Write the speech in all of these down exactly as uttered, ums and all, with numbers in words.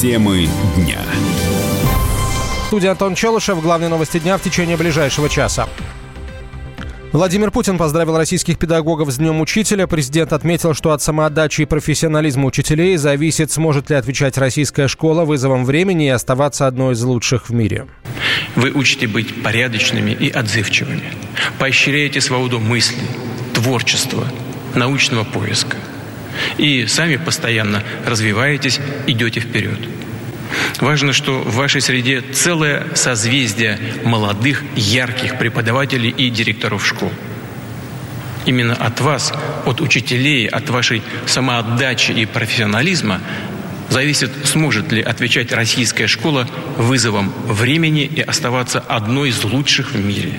Темы дня. В студии Антон Челышев. Главные новости дня в течение ближайшего часа. Владимир Путин поздравил российских педагогов с Днем учителя. Президент отметил, что от самоотдачи и профессионализма учителей зависит, сможет ли отвечать российская школа вызовам времени и оставаться одной из лучших в мире. Вы учите быть порядочными и отзывчивыми. Поощряете свободу мысли, творчества, научного поиска. И сами постоянно развиваетесь, идете вперед. Важно, что в вашей среде целое созвездие молодых, ярких преподавателей и директоров школ. Именно от вас, от учителей, от вашей самоотдачи и профессионализма зависит, сможет ли отвечать российская школа вызовам времени и оставаться одной из лучших в мире.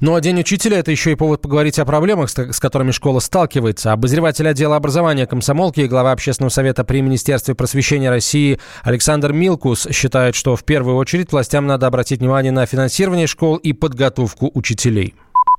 Ну а День учителя – это еще и повод поговорить о проблемах, с которыми школа сталкивается. Обозреватель отдела образования комсомолки и глава общественного совета при Министерстве просвещения России Александр Милкус считает, что в первую очередь властям надо обратить внимание на финансирование школ и подготовку учителей.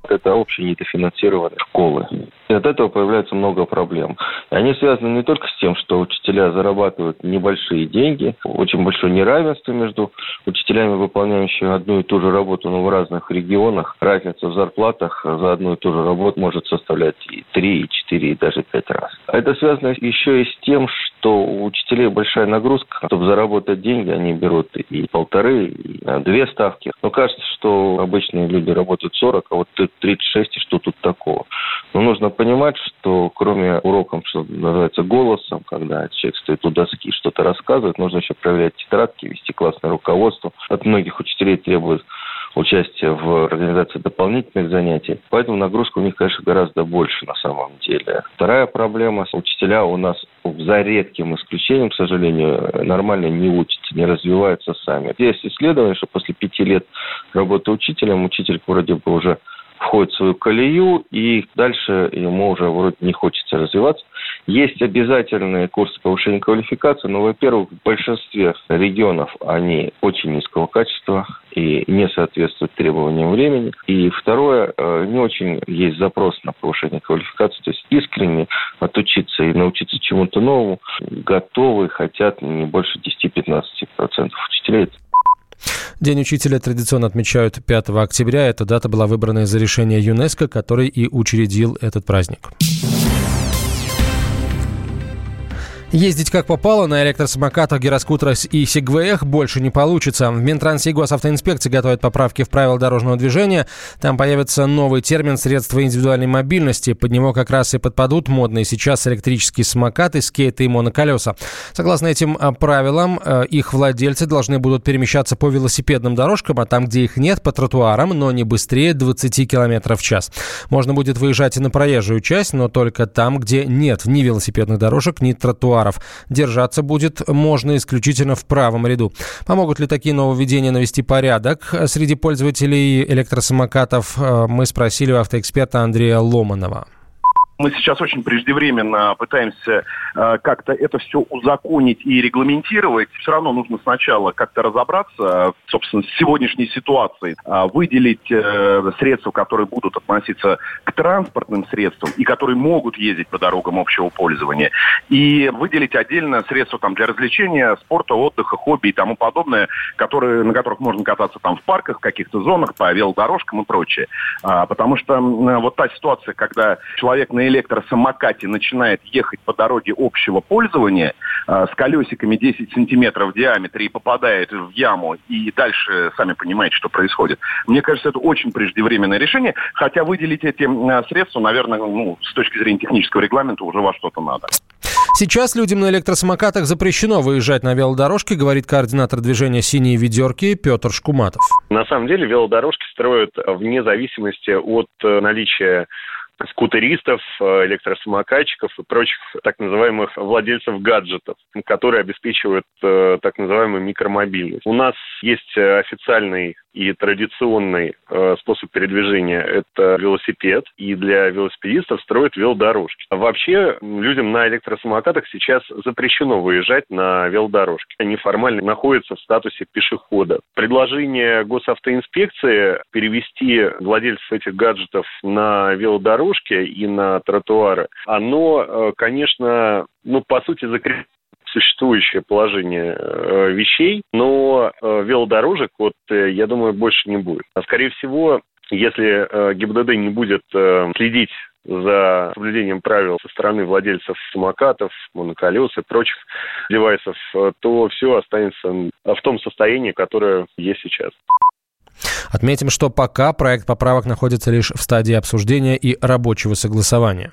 Это общее недофинансирование школы. И от этого появляется много проблем. И они связаны не только с тем, что учителя зарабатывают небольшие деньги, очень большое неравенство между учителями, выполняющими одну и ту же работу, но в разных регионах. Разница в зарплатах за одну и ту же работу может составлять и три, и четыре, и даже пять раз. Это связано еще и с тем, что у учителей большая нагрузка. Чтобы заработать деньги, они берут и полторы, и две ставки. Но кажется, что обычные люди работают сорок, а вот тут тридцать шесть, и что тут такого? Но нужно понимать, что кроме уроков, что называется, голосом, когда человек стоит у доски, что-то рассказывает, нужно еще проверять тетрадки, вести классное руководство. От многих учителей требует участия в организации дополнительных занятий. Поэтому нагрузка у них, конечно, гораздо больше на самом деле. Вторая проблема. Учителя у нас за редким исключением, к сожалению, нормально не учатся, не развиваются сами. Есть исследование, что после пяти лет работы учителем, учитель вроде бы уже входит в свою колею, и дальше ему уже вроде не хочется развиваться. Есть обязательные курсы повышения квалификации, но, во-первых, в большинстве регионов они очень низкого качества и не соответствуют требованиям времени. И второе, не очень есть запрос на повышение квалификации, то есть искренне отучиться и научиться чему-то новому готовы, хотят не больше десять-пятнадцать процентов учителей. День учителя традиционно отмечают пятого октября. Эта дата была выбрана из-за решения ЮНЕСКО, который и учредил этот праздник. Ездить как попало на электросамокатах, гироскутерах и сегвеях больше не получится. В Минтрансе и госавтоинспекции готовят поправки в правила дорожного движения. Там появится новый термин «средства индивидуальной мобильности». Под него как раз и подпадут модные сейчас электрические самокаты, скейты и моноколеса. Согласно этим правилам, их владельцы должны будут перемещаться по велосипедным дорожкам, а там, где их нет, по тротуарам, но не быстрее двадцати километров в час. Можно будет выезжать и на проезжую часть, но только там, где нет ни велосипедных дорожек, ни тротуаров. Держаться будет можно исключительно в правом ряду. Помогут ли такие нововведения навести порядок среди пользователей электросамокатов, мы спросили у автоэксперта Андрея Ломанова. Мы сейчас очень преждевременно пытаемся э, как-то это все узаконить и регламентировать. Все равно нужно сначала как-то разобраться, собственно, с сегодняшней ситуацией, э, выделить э, средства, которые будут относиться к транспортным средствам и которые могут ездить по дорогам общего пользования. И выделить отдельно средства там, для развлечения, спорта, отдыха, хобби и тому подобное, которые, на которых можно кататься там, в парках, в каких-то зонах, по велодорожкам и прочее. А, потому что э, вот та ситуация, когда человек на электросамокате начинает ехать по дороге общего пользования э, с колесиками десять сантиметров в диаметре и попадает в яму, и дальше сами понимаете, что происходит. Мне кажется, это очень преждевременное решение, хотя выделить эти э, средства, наверное, ну, с точки зрения технического регламента уже во что-то надо. Сейчас людям на электросамокатах запрещено выезжать на велодорожки, говорит координатор движения «Синие ведерки» Петр Шкуматов. На самом деле велодорожки строят вне зависимости от наличия скутеристов, электросамокатчиков и прочих так называемых владельцев гаджетов, которые обеспечивают так называемую микромобильность. У нас есть официальный и традиционный способ передвижения – это велосипед, и для велосипедистов строят велодорожки. Вообще людям на электросамокатах сейчас запрещено выезжать на велодорожки. Они формально находятся в статусе пешехода. Предложение госавтоинспекции перевести владельцев этих гаджетов на велодорожки и на тротуары, оно, конечно, ну, по сути, закрепляет существующее положение вещей, но велодорожек, вот, я думаю, больше не будет. Скорее всего, если ГИБДД не будет следить за соблюдением правил со стороны владельцев самокатов, моноколес и прочих девайсов, то все останется в том состоянии, которое есть сейчас. Отметим, что пока проект поправок находится лишь в стадии обсуждения и рабочего согласования.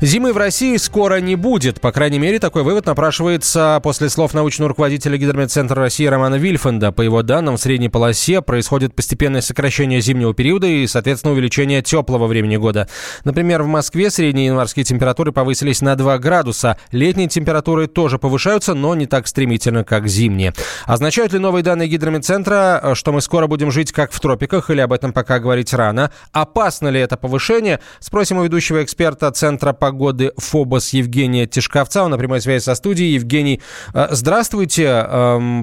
Зимы в России скоро не будет. По крайней мере, такой вывод напрашивается после слов научного руководителя Гидрометцентра России Романа Вильфенда. По его данным, в средней полосе происходит постепенное сокращение зимнего периода и, соответственно, увеличение теплого времени года. Например, в Москве средние январские температуры повысились на два градуса. Летние температуры тоже повышаются, но не так стремительно, как зимние. Означают ли новые данные Гидрометцентра, что мы скоро будем жить как в тропиках, или об этом пока говорить рано? Опасно ли это повышение? Спросим у ведущего эксперта Центра по погоды ФОБОС Евгения Тишковца. Он на прямой связи со студией. Евгений, здравствуйте.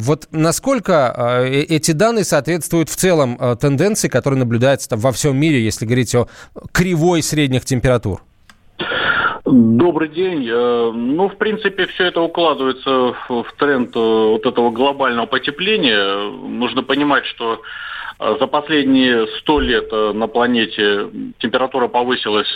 Вот насколько эти данные соответствуют в целом тенденции, которая наблюдается там во всем мире, если говорить о кривой средних температур? Добрый день. Ну, в принципе, все это укладывается в тренд вот этого глобального потепления. Нужно понимать, что за последние сто лет на планете температура повысилась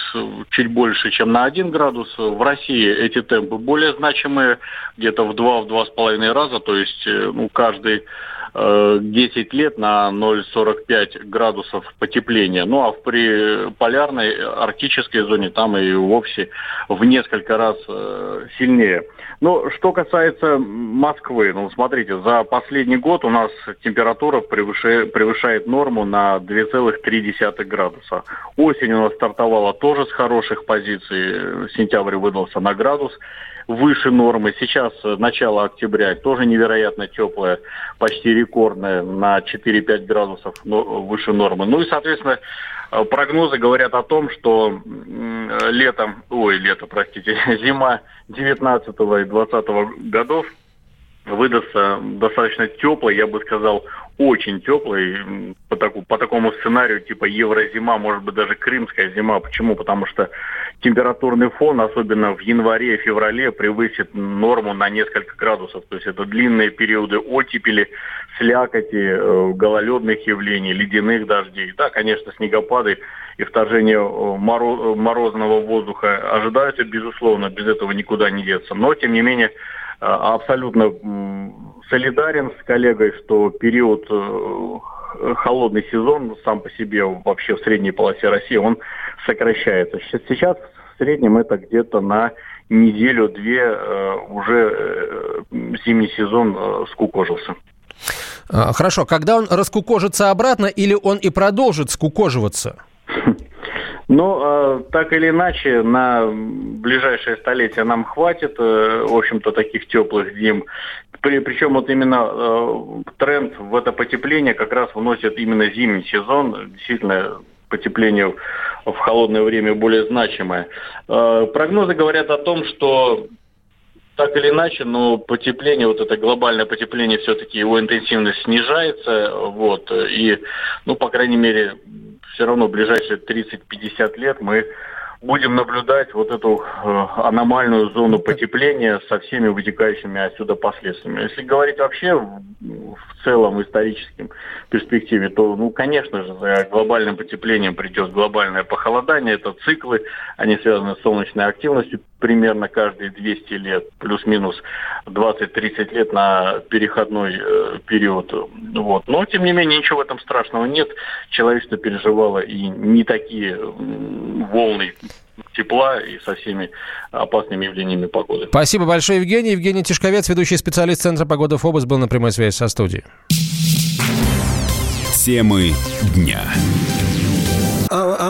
чуть больше, чем на один градус. В России эти темпы более значимые, где-то в два-два с половиной раза, то есть ну, каждый э, десять лет на ноль целых сорок пять сотых градусов потепления. Ну а при полярной арктической зоне там и вовсе в несколько раз э, сильнее. Ну, что касается Москвы, ну, смотрите, за последний год у нас температура превышает норму на два целых три десятых градуса. Осень у нас стартовала тоже с хороших позиций, сентябрь выдался на градус выше нормы. Сейчас начало октября тоже невероятно теплое, почти рекордное, на четыре-пять градусов выше нормы. Ну и, соответственно, прогнозы говорят о том, что летом, ой, лето, простите, зима девятнадцатого и двадцатого годов выдастся достаточно теплой, я бы сказал, очень теплой, по, таку, по такому сценарию типа еврозима, может быть, даже крымская зима. Почему? Потому что температурный фон, особенно в январе и феврале, превысит норму на несколько градусов. То есть это длинные периоды оттепели, слякоти, гололедных явлений, ледяных дождей. Да, конечно, снегопады и вторжение мороз, морозного воздуха ожидаются, безусловно, без этого никуда не деться. Но, тем не менее, абсолютно солидарен с коллегой, что период холодный сезон сам по себе вообще в средней полосе России, он сокращается. Сейчас в среднем это где-то на неделю-две уже зимний сезон скукожился. Хорошо. Когда он раскукожится обратно или он и продолжит скукоживаться? Но э, так или иначе, на ближайшее столетие нам хватит, э, в общем-то, таких теплых зим. При, причем вот именно э, тренд в это потепление как раз вносит именно зимний сезон. Действительно, потепление в холодное время более значимое. Э, прогнозы говорят о том, что так или иначе, но потепление, вот это глобальное потепление, все-таки его интенсивность снижается. Вот, и, ну, по крайней мере, все равно в ближайшие тридцать-пятьдесят лет мы будем наблюдать вот эту аномальную зону потепления со всеми вытекающими отсюда последствиями. Если говорить вообще в целом в историческом перспективе, то, ну, конечно же, за глобальным потеплением придет глобальное похолодание. Это циклы, они связаны с солнечной активностью примерно каждые двести лет, плюс-минус двадцать-тридцать лет на переходной период. Вот. Но, тем не менее, ничего в этом страшного нет. Человечество переживало и не такие волны тепла и со всеми опасными явлениями погоды. Спасибо большое, Евгений. Евгений Тишковец, ведущий специалист Центра погоды ФОБОС, был на прямой связи со студией. Темы дня. А, а